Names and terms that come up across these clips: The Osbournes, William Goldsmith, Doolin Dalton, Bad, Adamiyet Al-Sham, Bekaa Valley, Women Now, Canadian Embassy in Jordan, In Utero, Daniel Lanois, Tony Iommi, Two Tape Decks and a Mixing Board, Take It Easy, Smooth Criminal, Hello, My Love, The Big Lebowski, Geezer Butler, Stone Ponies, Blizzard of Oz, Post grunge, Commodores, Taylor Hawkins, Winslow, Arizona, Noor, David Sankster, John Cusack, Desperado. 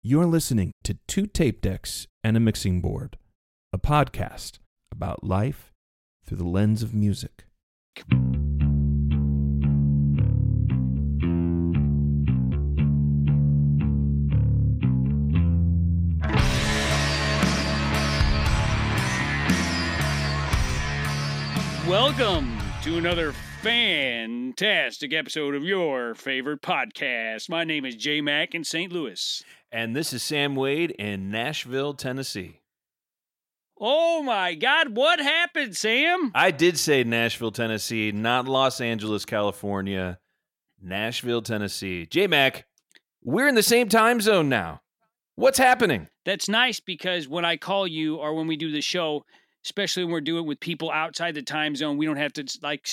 You're listening to Two Tape Decks and a Mixing Board, a podcast about life through the lens of music. Welcome to another fantastic episode of your favorite podcast. My name is J Mac in St. Louis. And this is Sam Wade in Nashville, Tennessee. Oh my God, what happened, Sam? I did say Nashville, Tennessee, not Los Angeles, California. Nashville, Tennessee. J Mac, we're in the same time zone now. What's happening? That's nice because when I call you or when we do the show, especially when we're doing it with people outside the time zone, we don't have to like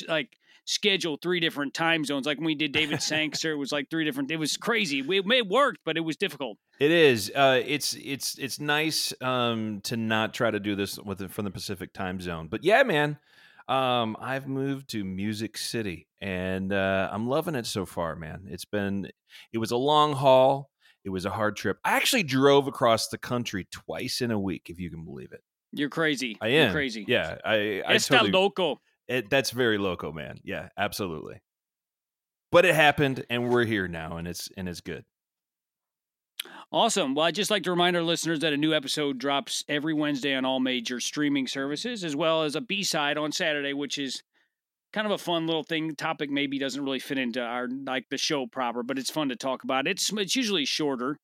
schedule three different time zones. Like when we did David Sankster, it was like three different, it was crazy. It worked, but it was difficult. It is. It's nice to not try to do this from the Pacific time zone. But yeah, man, I've moved to Music City and I'm loving it so far, man. It was a long haul. It was a hard trip. I actually drove across the country twice in a week, if you can believe it. You're crazy. I am. You're crazy. Yeah. It's totally local. That's very local, man. Yeah, absolutely. But it happened, and we're here now, and it's good. Awesome. Well, I'd just like to remind our listeners that a new episode drops every Wednesday on all major streaming services, as well as a B-side on Saturday, which is kind of a fun little thing. The topic maybe doesn't really fit into our the show proper, but it's fun to talk about. It's usually shorter.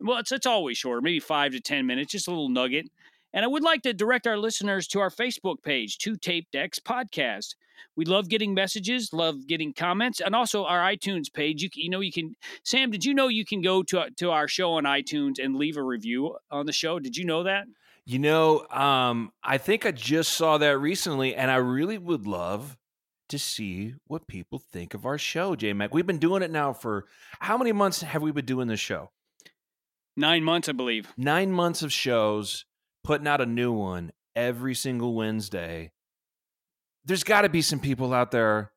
Well, it's always shorter, maybe 5 to 10 minutes, just a little nugget. And I would like to direct our listeners to our Facebook page, Two Tape Decks Podcast. We love getting messages, love getting comments, and also our iTunes page. Sam, did you know you can go to our show on iTunes and leave a review on the show? Did you know that? I think I just saw that recently, and I really would love to see what people think of our show, J-Mac. We've been doing it now for how many months have we been doing this show? 9 months, I believe. 9 months of shows. Putting out a new one every single Wednesday. There's got to be some people out there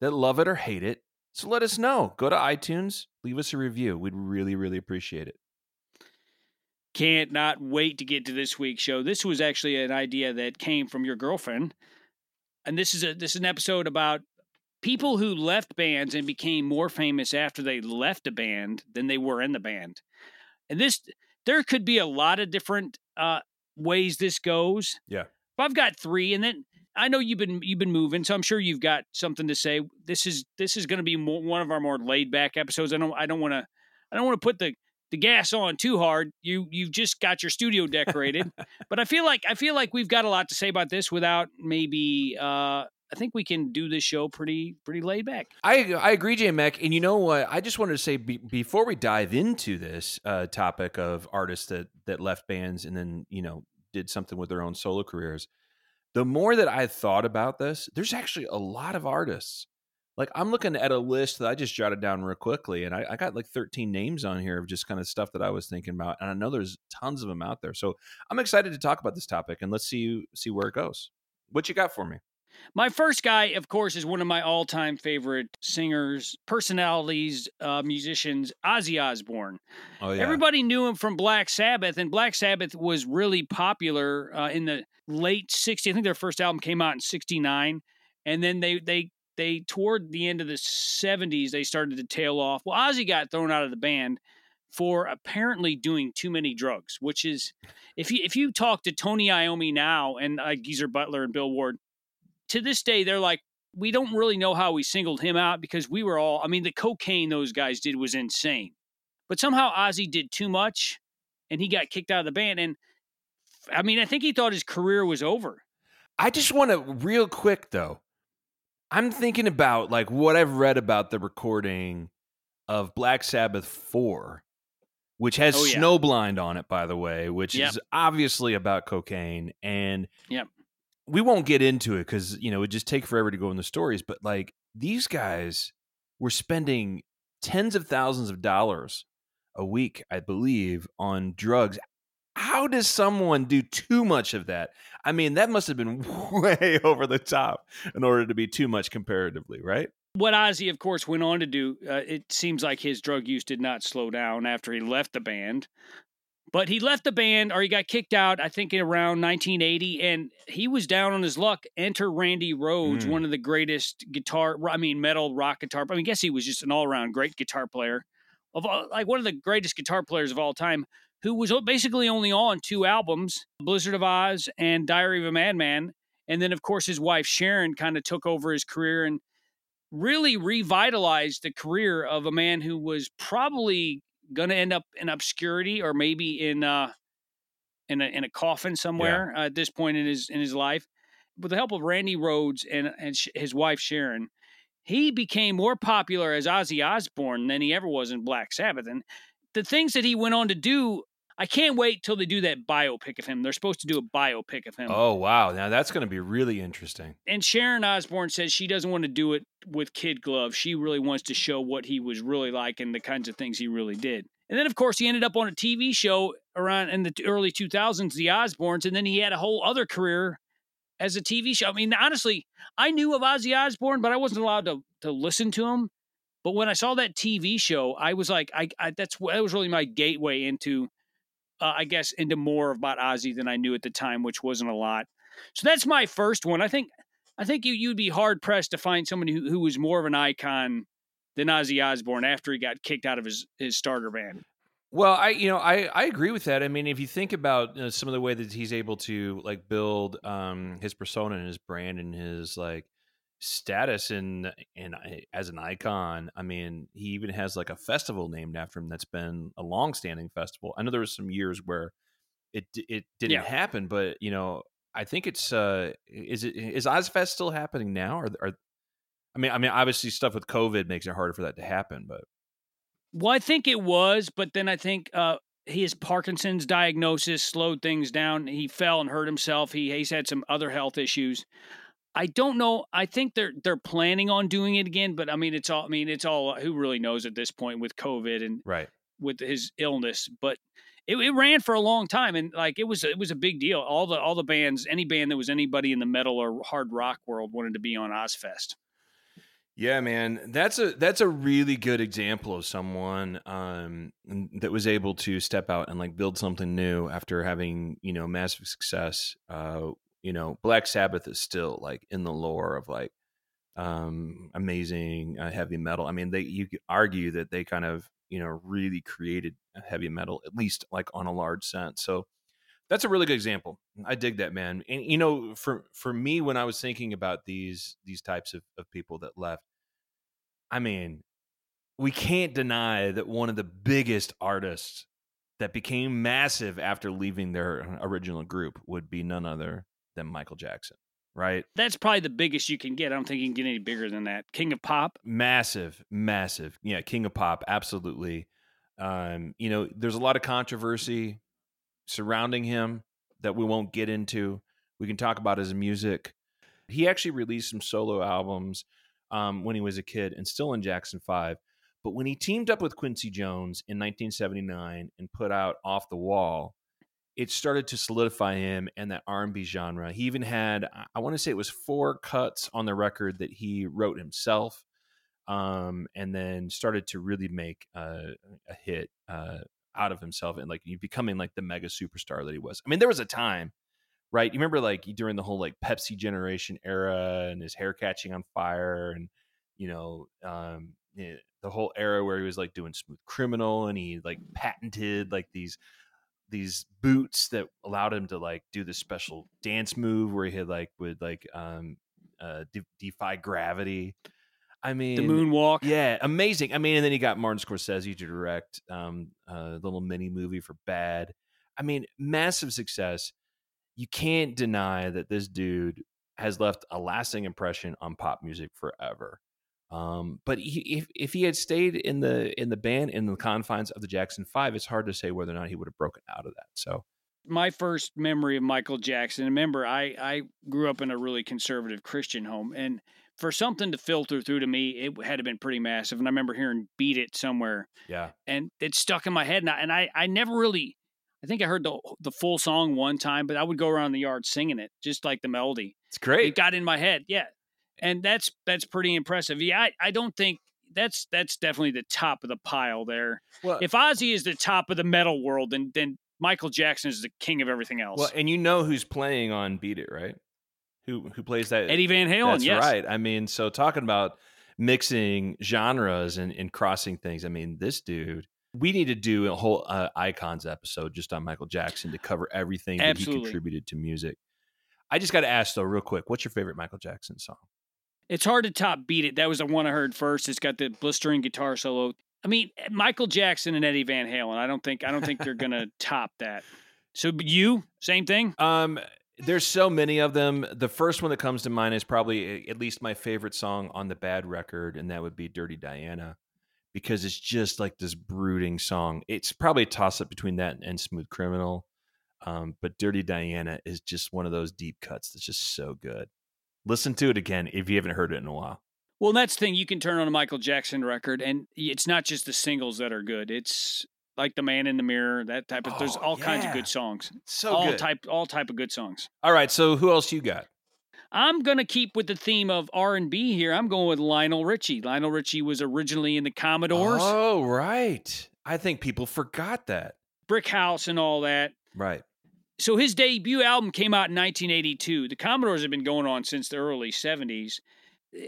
that love it or hate it. So let us know. Go to iTunes, leave us a review. We'd really, really appreciate it. Can't not wait to get to this week's show. This was actually an idea that came from your girlfriend. And this is an episode about people who left bands and became more famous after they left a band than they were in the band. And there could be a lot of different ways this goes. Yeah. But I've got three, and then I know you've been moving, so I'm sure you've got something to say. This is going to be one of our more laid back episodes. I don't want to put the gas on too hard. You've just got your studio decorated, but I feel like we've got a lot to say about this without maybe. I think we can do this show pretty laid back. I agree, J-Mac. And you know what? I just wanted to say before we dive into this topic of artists that left bands and then, did something with their own solo careers, the more that I thought about this, there's actually a lot of artists. Like I'm looking at a list that I just jotted down real quickly, and I got like 13 names on here of just kind of stuff that I was thinking about. And I know there's tons of them out there. So I'm excited to talk about this topic, and let's see where it goes. What you got for me? My first guy, of course, is one of my all-time favorite singers, personalities, musicians, Ozzy Osbourne. Oh, yeah. Everybody knew him from Black Sabbath, and Black Sabbath was really popular in the late 60s. I think their first album came out in 69, and then they toward the end of the 70s, they started to tail off. Well, Ozzy got thrown out of the band for apparently doing too many drugs, which is, if you talk to Tony Iommi now and Geezer Butler and Bill Ward, to this day, they're like, we don't really know how we singled him out because we were all, the cocaine those guys did was insane. But somehow Ozzy did too much and he got kicked out of the band. And I think he thought his career was over. I just want to real quick, though. I'm thinking about like what I've read about the recording of Black Sabbath 4, which has Snowblind on it, by the way, which is obviously about cocaine. And we won't get into it because, it'd just take forever to go in the stories. But like these guys were spending tens of thousands of dollars a week, I believe, on drugs. How does someone do too much of that? That must have been way over the top in order to be too much comparatively, right? What Ozzy, of course, went on to do, it seems like his drug use did not slow down after he left the band. But he left the band, or he got kicked out, I think, around 1980, and he was down on his luck. Enter Randy Rhoads, one of the greatest metal rock guitar. I mean, I guess he was just an all-around great guitar player, one of the greatest guitar players of all time, who was basically only on two albums, Blizzard of Oz and Diary of a Madman. And then, of course, his wife, Sharon, kind of took over his career and really revitalized the career of a man who was probably going to end up in obscurity, or maybe in a coffin somewhere at this point in his life. With the help of Randy Rhoads and his wife Sharon, he became more popular as Ozzy Osbourne than he ever was in Black Sabbath. And the things that he went on to do, I can't wait till they do that biopic of him. They're supposed to do a biopic of him. Oh, wow. Now that's going to be really interesting. And Sharon Osbourne says she doesn't want to do it with kid gloves. She really wants to show what he was really like and the kinds of things he really did. And then, of course, he ended up on a TV show around in the early 2000s, The Osbournes, and then he had a whole other career as a TV show. I mean, honestly, I knew of Ozzy Osbourne, but I wasn't allowed to listen to him. But when I saw that TV show, I was like, that was really my gateway into more about Ozzy than I knew at the time, which wasn't a lot. So that's my first one. I think you'd be hard pressed to find somebody who was more of an icon than Ozzy Osbourne after he got kicked out of his starter band. Well, I agree with that. I mean, if you think about some of the way that he's able to like build his persona and his brand and his like status and as an icon. I mean, he even has like a festival named after him that's been a long-standing festival. I know there was some years where it didn't happen, but I think it's is Ozfest still happening now? I mean, obviously stuff with COVID makes it harder for that to happen, but well, I think it was, but then I think his Parkinson's diagnosis slowed things down. He fell and hurt himself. He's had some other health issues. I don't know. I think they're planning on doing it again, but it's all who really knows at this point with COVID and with his illness. But it ran for a long time, and like it was a big deal. All the bands, any band that was anybody in the metal or hard rock world wanted to be on Ozfest. Yeah, man, that's a really good example of someone that was able to step out and like build something new after having massive success. Black Sabbath is still like in the lore of like amazing heavy metal. I mean, you could argue that they kind of, really created heavy metal, at least like on a large sense. So that's a really good example. I dig that, man. And, for me, when I was thinking about these types of people that left, I mean, we can't deny that one of the biggest artists that became massive after leaving their original group would be none other than Michael Jackson, right? That's probably the biggest you can get. I don't think you can get any bigger than that. King of pop, massive. Yeah, king of pop, absolutely. There's a lot of controversy surrounding him that we won't get into. We can talk about his music. He actually released some solo albums when he was a kid and still in Jackson 5. But when he teamed up with Quincy Jones in 1979 and put out Off the Wall, it started to solidify him and that R&B genre. He even had, I want to say it was 4 cuts on the record that he wrote himself, and then started to really make a hit out of himself and like becoming like the mega superstar that he was. I mean, there was a time, right? You remember like during the whole like Pepsi generation era and his hair catching on fire and, the whole era where he was like doing Smooth Criminal and he like patented like these boots that allowed him to like do this special dance move where he had like would like defy gravity. I mean, the moonwalk. Yeah, amazing. I mean, and then he got Martin Scorsese to direct a little mini movie for Bad. I mean, massive success. You can't deny that this dude has left a lasting impression on pop music forever. But if he had stayed in the band in the confines of the Jackson 5, it's hard to say whether or not he would have broken out of that. So my first memory of Michael Jackson, remember, I grew up in a really conservative Christian home, and for something to filter through to me, it had to have been pretty massive. And I remember hearing Beat It somewhere. Yeah. And it stuck in my head. And I never really, I think I heard the full song one time, but I would go around the yard singing it, just like the melody. It's great. It got in my head. Yeah. And that's pretty impressive. Yeah, I don't think that's definitely the top of the pile there. Well, if Ozzy is the top of the metal world, then Michael Jackson is the king of everything else. Well, and you know who's playing on Beat It, right? Who plays that? Eddie Van Halen, that's yes. Right. I mean, so talking about mixing genres and crossing things, I mean, this dude, we need to do a whole Icons episode just on Michael Jackson to cover everything Absolutely. That he contributed to music. I just got to ask, though, real quick, what's your favorite Michael Jackson song? It's hard to top Beat It. That was the one I heard first. It's got the blistering guitar solo. I mean, Michael Jackson and Eddie Van Halen, I don't think they're going to top that. So you, same thing? There's so many of them. The first one that comes to mind is probably at least my favorite song on the Bad record, and that would be Dirty Diana, because it's just like this brooding song. It's probably a toss-up between that and Smooth Criminal, but Dirty Diana is just one of those deep cuts that's just so good. Listen to it again if you haven't heard it in a while. Well, that's the thing. You can turn on a Michael Jackson record, and it's not just the singles that are good. It's like The Man in the Mirror, that type of. There's all kinds of good songs. So all good. All type of good songs. All right, so who else you got? I'm gonna keep with the theme of R&B here. I'm going with Lionel Richie. Lionel Richie was originally in the Commodores. Oh, right. I think people forgot that. Brick House and all that. Right. So his debut album came out in 1982. The Commodores have been going on since the early 70s.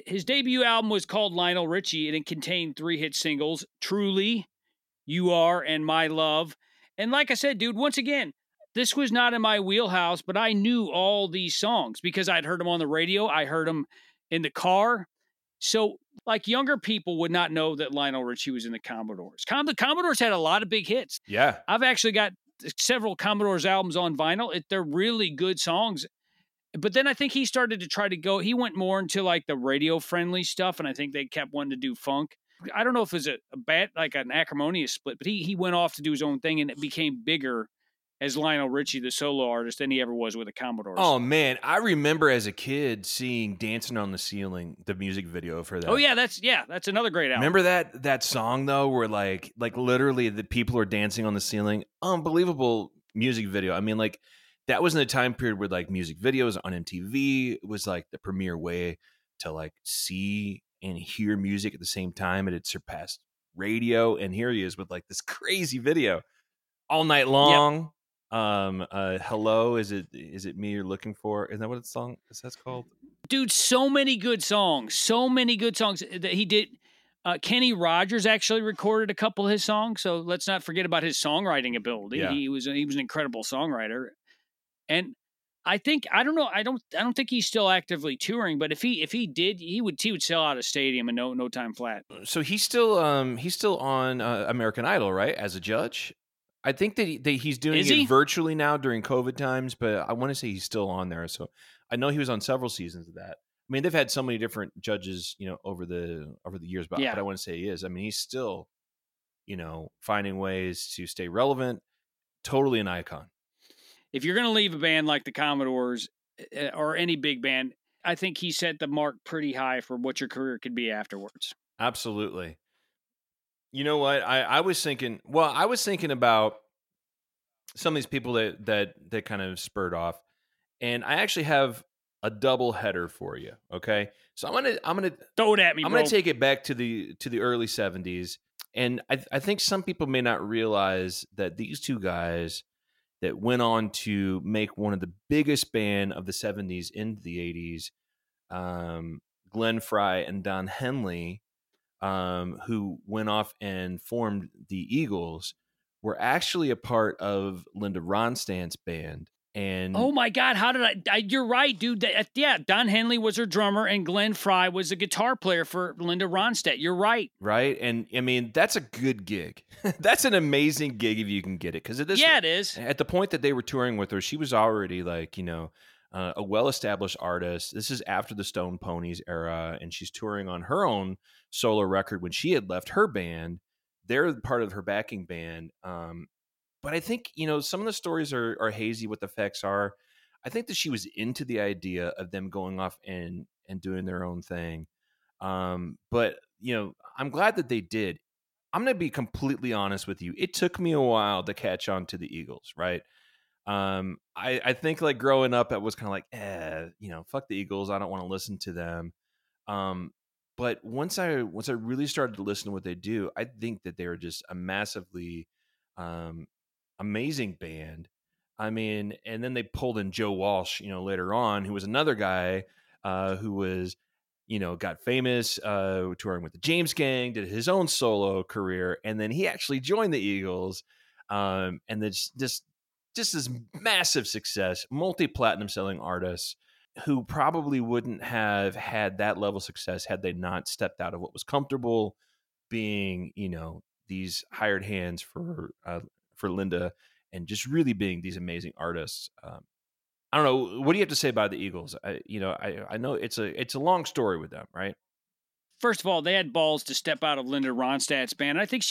His debut album was called Lionel Richie, and it contained 3 hit singles, Truly, You Are, and My Love. And like I said, dude, once again, this was not in my wheelhouse, but I knew all these songs because I'd heard them on the radio. I heard them in the car. So like younger people would not know that Lionel Richie was in the Commodores. The Commodores had a lot of big hits. Yeah. I've actually got several Commodores albums on vinyl. They're really good songs. But then I think he started to try to go, he went more into like the radio friendly stuff. And I think they kept wanting to do funk. I don't know if it was a bad, like an acrimonious split, but he went off to do his own thing, and it became bigger as Lionel Richie, the solo artist, than he ever was with the Commodores. Oh, man. I remember as a kid seeing Dancing on the Ceiling, the music video for that. Oh, yeah. That's another great album. Remember that song, though, where like literally the people are dancing on the ceiling? Unbelievable music video. I mean, like that was in a time period where like music videos on MTV was like the premier way to like see and hear music at the same time, and it surpassed radio. And here he is with like this crazy video all night long. Yep. Hello, is it me you're looking for? Isn't that what the song is? That's called. Dude, so many good songs that he did. Kenny Rogers actually recorded a couple of his songs. So let's not forget about his songwriting ability. Yeah. He was an incredible songwriter, and I think, I don't think he's still actively touring, but if he did, he would sell out a stadium in no time flat. So he's still on American Idol, right? As a judge. I think that he's doing it virtually now during COVID times, but I want to say he's still on there. So I know he was on several seasons of that. I mean, they've had so many different judges, you know, over the years, but I want to say he is. I mean, he's still, you know, finding ways to stay relevant. Totally an icon. If you're going to leave a band like the Commodores or any big band, I think he set the mark pretty high for what your career could be afterwards. Absolutely. You know what? I was thinking about some of these people that kind of spurred off, and I actually have a double header for you. Okay. So I'm going to throw it at me. I'm going to take it back to the early 70s. And I think some people may not realize that these two guys that went on to make one of the biggest band of the 70s into the 80s, Glenn Frey and Don Henley, who went off and formed the Eagles, were actually a part of Linda Ronstadt's band. And oh my God, how did I you're right, dude. Yeah, Don Henley was her drummer, and Glenn Frey was a guitar player for Linda Ronstadt. You're right. Right? And, I mean, that's a good gig. That's an amazing gig if you can get it. 'Cause at this, it is. At the point that they were touring with her, she was already, like, you know, a well-established artist. This is after the Stone Ponies era, and she's touring on her own solo record when she had left her band. They're part of her backing band. But I think, you know, some of the stories are hazy what the facts are. I think that she was into the idea of them going off and doing their own thing. But, you know, I'm glad that they did. I'm going to be completely honest with you. It took me a while to catch on to the Eagles, right? I think, like, growing up, I was kind of like, you know, fuck the Eagles. I don't want to listen to them. But once I really started to listen to what they do, I think that they are just a massively amazing band. I mean, and then they pulled in Joe Walsh, later on, who was another guy who was, got famous touring with the James Gang, did his own solo career, and then he actually joined the Eagles, and there's just this massive success, multi-platinum selling artists who probably wouldn't have had that level of success had they not stepped out of what was comfortable, being, these hired hands for Linda, and just really being these amazing artists. I don't know. What do you have to say about the Eagles? I know it's a long story with them, right? First of all, they had balls to step out of Linda Ronstadt's band. I think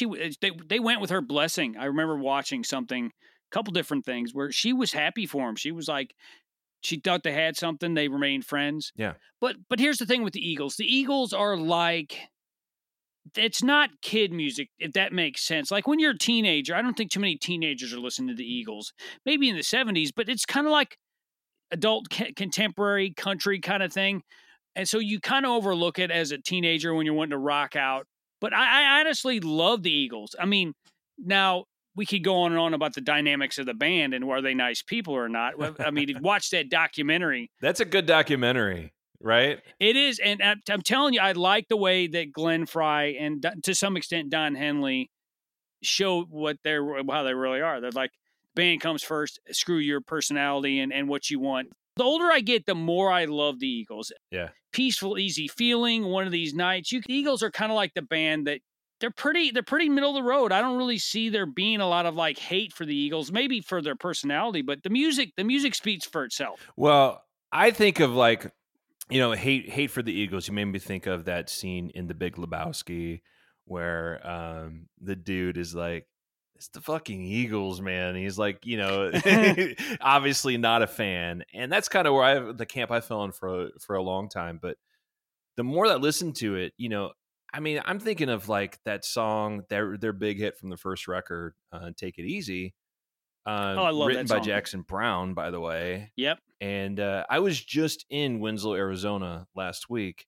they went with her blessing. I remember watching something, a couple different things, where she was happy for them. She was like, she thought they had something. They remained friends. Yeah. But here's the thing with the Eagles. The Eagles are like, it's not kid music, if that makes sense. Like when you're a teenager, I don't think too many teenagers are listening to the Eagles. Maybe in the 70s, but it's kind of like adult contemporary country kind of thing. And so you kind of overlook it as a teenager when you're wanting to rock out. But I honestly love the Eagles. I mean, now we could go on and on about the dynamics of the band and are they nice people or not. I mean, watch that documentary. That's a good documentary, right? It is. And I'm telling you, I like the way that Glenn Frey and to some extent Don Henley show how they really are. They're like, band comes first, screw your personality and what you want. The older I get, the more I love the Eagles. Yeah. Peaceful, easy feeling, One of These Nights. The Eagles are kind of like the band that they're pretty middle of the road. I don't really see there being a lot of like hate for the Eagles, maybe for their personality, but the music speaks for itself. Well, I think of like, hate for the Eagles. You made me think of that scene in The Big Lebowski where the dude is like, it's the fucking Eagles, man. And he's like, obviously not a fan. And that's kind of where the camp I fell in for a long time. But the more that I listened to it, I mean, I'm thinking of like that song, their big hit from the first record, Take It Easy. I love written that song by Jackson Browne, by the way. Yep. And I was just in Winslow, Arizona last week.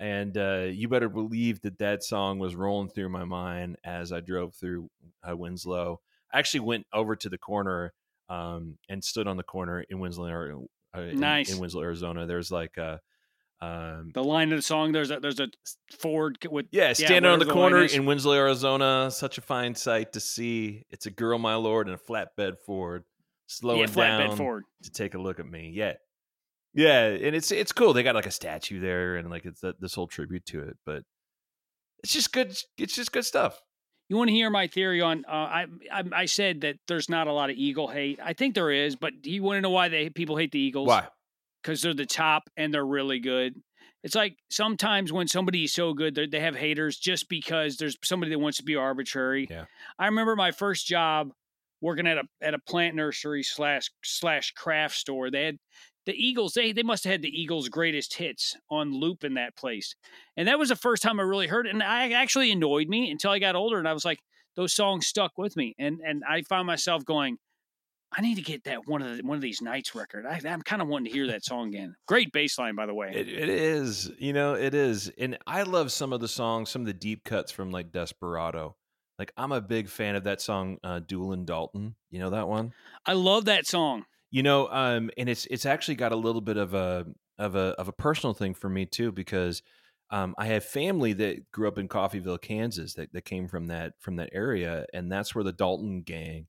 And you better believe that song was rolling through my mind as I drove through Winslow. I actually went over to the corner and stood on the corner in Winslow, in Winslow, Arizona. There's like a the line of the song. There's a Ford with standing on the corner in Winslow, Arizona. Such a fine sight to see. It's a girl, my lord, in a flatbed Ford slowing down Ford to take a look at me. Yeah. Yeah, and it's cool. They got like a statue there, and like it's this whole tribute to it. But it's just good. It's just good stuff. You want to hear my theory on? I said that there's not a lot of Eagle hate. I think there is, but do you want to know why people hate the Eagles? Why? Because they're the top and they're really good. It's like sometimes when somebody is so good, they have haters just because there's somebody that wants to be arbitrary. Yeah. I remember my first job working at a plant nursery slash craft store. They had. The Eagles, they must have had the Eagles' greatest hits on loop in that place. And that was the first time I really heard it. And it actually annoyed me until I got older. And I was like, those songs stuck with me. And I found myself going, I need to get that One of These Nights record. I'm kind of wanting to hear that song again. Great bass line, by the way. It is. It is. And I love some of the songs, some of the deep cuts from like Desperado. Like I'm a big fan of that song, Doolin Dalton. You know that one? I love that song. And it's actually got a little bit of a personal thing for me too, because I have family that grew up in Coffeyville, Kansas, that came from that area, and that's where the Dalton gang,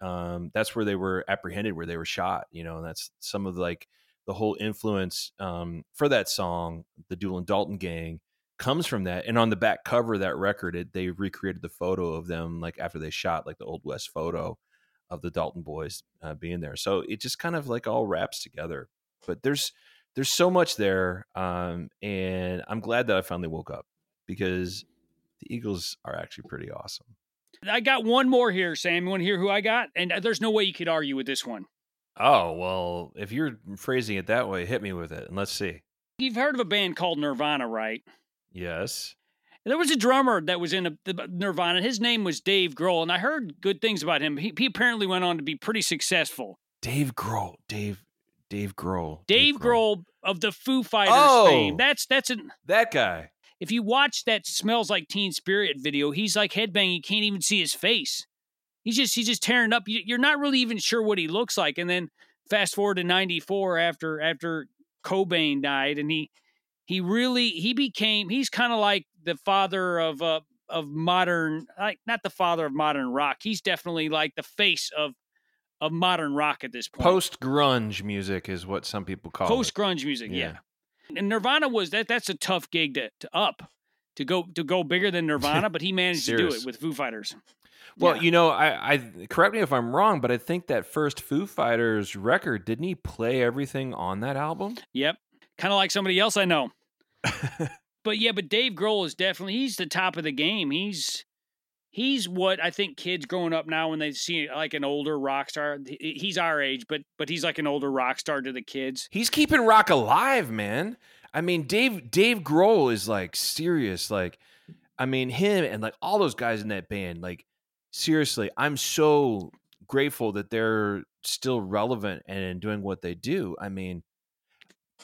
that's where they were apprehended, where they were shot. And that's some of like the whole influence for that song, the Doolin Dalton gang, comes from that. And on the back cover of that record, they recreated the photo of them like after they shot, like the Old West photo of the Dalton boys being there. So it just kind of like all wraps together, but there's so much there. And I'm glad that I finally woke up because the Eagles are actually pretty awesome. I got one more here, Sam. You want to hear who I got? And there's no way you could argue with this one. Oh, well, if you're phrasing it that way, hit me with it and let's see. You've heard of a band called Nirvana, right? Yes. There was a drummer that was in Nirvana. His name was Dave Grohl, and I heard good things about him. He apparently went on to be pretty successful. Dave Grohl. Dave Dave Grohl. Dave Grohl of the Foo Fighters fame. That guy. If you watch that Smells Like Teen Spirit video, he's like headbanging. You can't even see his face. He's just tearing up. You're not really even sure what he looks like. And then fast forward to 94 after Cobain died, and he's kind of like the father of modern, like, not the father of modern rock. He's definitely like the face of modern rock at this point. Post grunge music is what some people call post grunge music. Yeah. And Nirvana was that. That's a tough gig to go bigger than Nirvana, but he managed to do it with Foo Fighters. Well, yeah. You know, I correct me if I'm wrong, but I think that first Foo Fighters record, didn't he play everything on that album? Yep, kind of like somebody else I know. But Dave Grohl is definitely, he's the top of the game. He's what I think kids growing up now, when they see like an older rock star, he's our age, but he's like an older rock star to the kids. He's keeping rock alive, man. I mean, Dave Grohl is like serious, like, I mean, him and like all those guys in that band, like. Seriously, I'm so grateful that they're still relevant and doing what they do. I mean,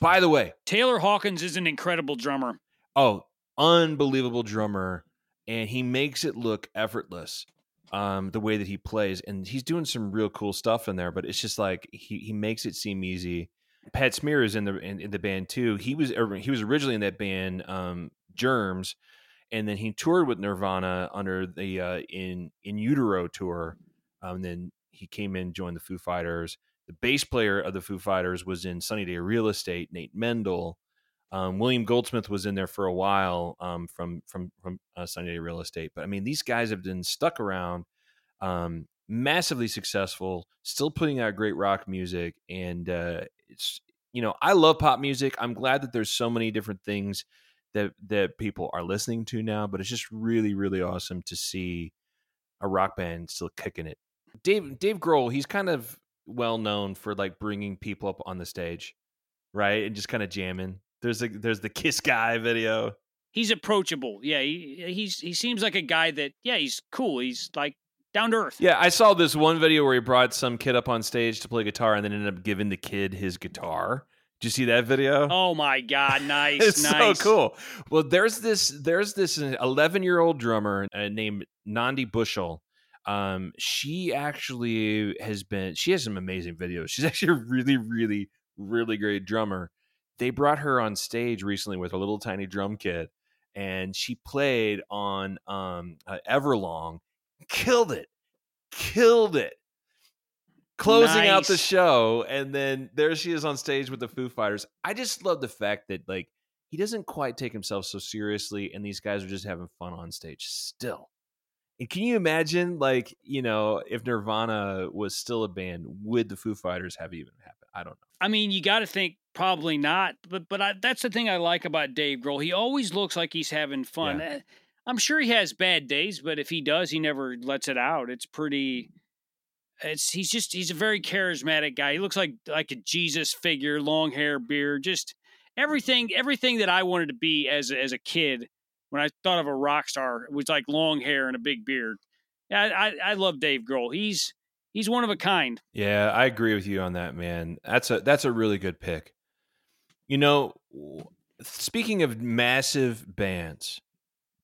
by the way, Taylor Hawkins is an incredible drummer. Oh, unbelievable drummer. And he makes it look effortless, the way that he plays. And he's doing some real cool stuff in there, but it's just like he makes it seem easy. Pat Smear is in the band, too. He was originally in that band, Germs. And then he toured with Nirvana under the In Utero tour. And then he came in, joined the Foo Fighters. The bass player of the Foo Fighters was in Sunny Day Real Estate, Nate Mendel. William Goldsmith was in there for a while from Sunny Day Real Estate. But I mean, these guys have been stuck around, massively successful, still putting out great rock music. And it's, you know, I love pop music. I'm glad that there's so many different things that people are listening to now, but it's just really, really awesome to see a rock band still kicking it. Dave Grohl, he's kind of well known for like bringing people up on the stage, right, and just kind of jamming. There's the Kiss Guy video. He's approachable. Yeah, he seems like a guy that, yeah, he's cool. He's like down to earth. Yeah, I saw this one video where he brought some kid up on stage to play guitar and then ended up giving the kid his guitar. Did you see that video? Oh my God, nice. It's nice. So cool. Well, there's this 11-year-old drummer named Nandi Bushell. She has some amazing videos. She's actually a really, really, really great drummer. They brought her on stage recently with a little tiny drum kit, and she played on Everlong. Killed it. Closing nice. Out the show, and then there she is on stage with the Foo Fighters. I just love the fact that, like, he doesn't quite take himself so seriously, and these guys are just having fun on stage still. And can you imagine, like, you know, if Nirvana was still a band, would the Foo Fighters have even happened? I don't know. I mean, you got to think probably not, but that's the thing I like about Dave Grohl. He always looks like he's having fun. Yeah. I'm sure he has bad days, but if he does, he never lets it out. It's pretty... He's a very charismatic guy. He looks like a Jesus figure, long hair, beard, just everything that I wanted to be as a kid when I thought of a rock star. It was like long hair and a big beard. I love Dave Grohl. He's one of a kind. Yeah, I agree with you on that, man. That's a really good pick. You know, speaking of massive bands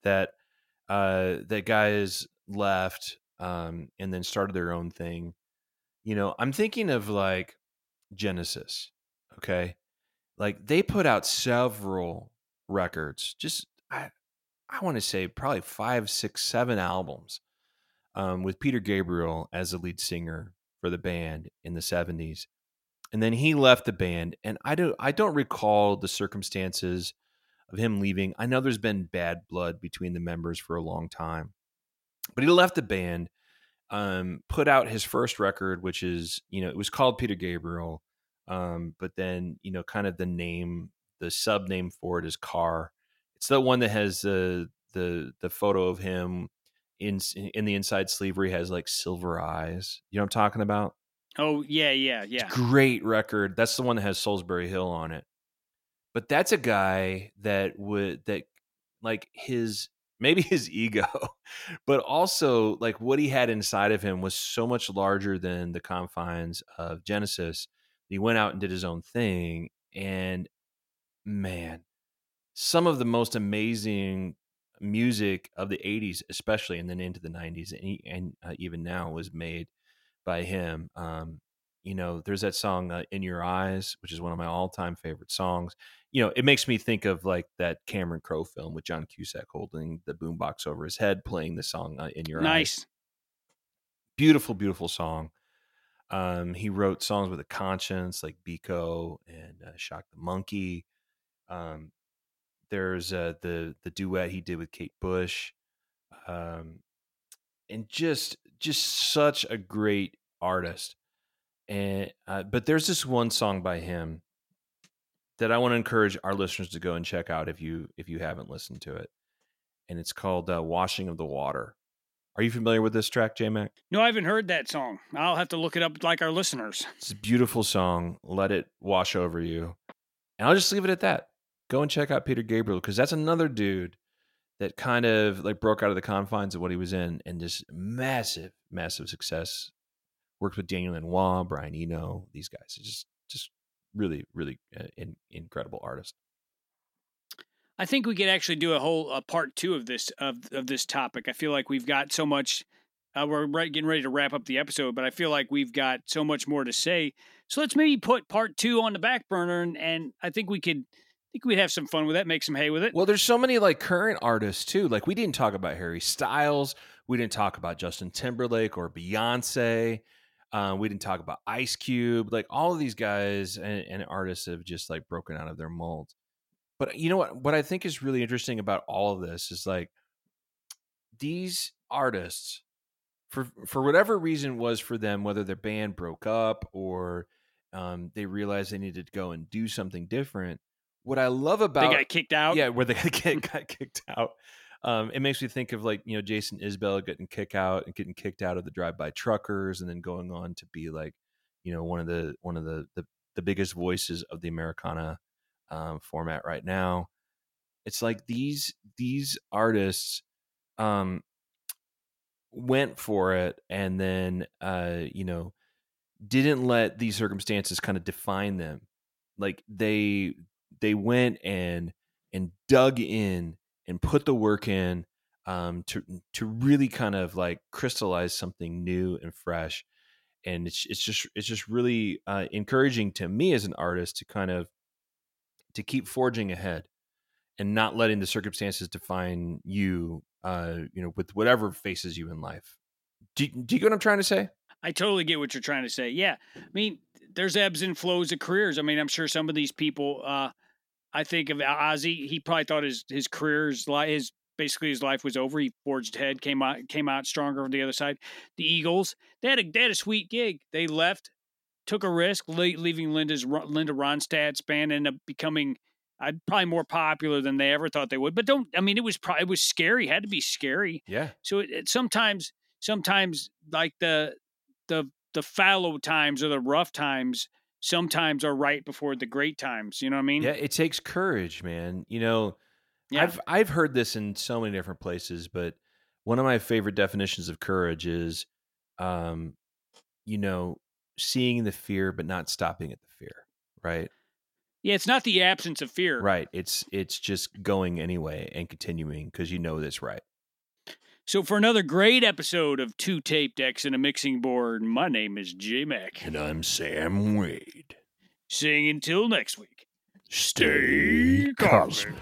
that guys left. And then started their own thing. You know, I'm thinking of like Genesis. Okay. Like they put out several records, just, I want to say probably 5, 6, 7 albums, with Peter Gabriel as the lead singer for the band in the 70s. And then he left the band, and I don't recall the circumstances of him leaving. I know there's been bad blood between the members for a long time. But he left the band, put out his first record, which is, you know, it was called Peter Gabriel. But then, you know, kind of the name, the sub name for it is Car. It's the one that has the photo of him in the inside sleeve where he has like silver eyes. You know what I'm talking about? Oh, yeah. It's a great record. That's the one that has Salisbury Hill on it. But that's a guy maybe his ego, but also like what he had inside of him was so much larger than the confines of Genesis He went out and did his own thing. And man, some of the most amazing music of the 80s, especially, and then into the 90s, and even now, was made by him. You know, there's that song In Your Eyes, which is one of my all-time favorite songs. You know, it makes me think of like that Cameron Crowe film with John Cusack holding the boombox over his head, playing the song In Your Eyes. Nice. Beautiful, beautiful song. He wrote songs with a conscience, like Biko and Shock the Monkey. There's the duet he did with Kate Bush. And just such a great artist. And but there's this one song by him that I want to encourage our listeners to go and check out if you haven't listened to it. And it's called Washing of the Water. Are you familiar with this track, J-Mac? No, I haven't heard that song. I'll have to look it up like our listeners. It's a beautiful song. Let it wash over you. And I'll just leave it at that. Go and check out Peter Gabriel, because that's another dude that kind of like broke out of the confines of what he was in and just massive, massive success. Worked with Daniel Lanois, Brian Eno, these guys. Just really, really incredible artist. I think we could actually do a whole part two of this of this topic. I feel like we've got so much. We're getting ready to wrap up the episode, but I feel like we've got so much more to say. So let's maybe put part two on the back burner, and I think we'd have some fun with that, make some hay with it. Well, there's so many like current artists too. Like we didn't talk about Harry Styles, we didn't talk about Justin Timberlake or Beyonce. We didn't talk about Ice Cube. Like all of these guys and artists have just like broken out of their mold. But you know what I think is really interesting about all of this is like these artists, for whatever reason was for them, whether their band broke up or they realized they needed to go and do something different. What I love about... They got kicked out? Yeah, where they got kicked out. It makes me think of like, you know, Jason Isbell getting kicked out of the Drive-By Truckers and then going on to be like, you know, one of the biggest voices of the Americana format right now. It's like these artists went for it and then you know, didn't let these circumstances kind of define them. Like they went and dug in and put the work in to really kind of like crystallize something new and fresh. And it's just really encouraging to me as an artist to kind of to keep forging ahead and not letting the circumstances define you, you know, with whatever faces you in life. Do you get what I'm trying to say? I totally get what you're trying to say. Yeah. I mean, there's ebbs and flows of careers. I mean, I'm sure some of these people, I think of Ozzy, he probably thought his career's basically his life was over. He forged ahead, came out stronger on the other side. The Eagles, they had a sweet gig. They left. Took a risk, leaving Linda Ronstadt's band, and becoming probably more popular than they ever thought they would. But don't, I mean, it was scary. It had to be scary. Yeah. So it sometimes like the fallow times or the rough times sometimes are right before the great times. You know what I mean? Yeah. It takes courage, man. You know, yeah. I've heard this in so many different places, but one of my favorite definitions of courage is, you know, seeing the fear, but not stopping at the fear. Right. Yeah. It's not the absence of fear. Right. It's just going anyway and continuing because you know that's right. So for another great episode of Two Tape Decks and a Mixing Board, my name is J-Mac. And I'm Sam Wade. Saying until next week, stay cosmic.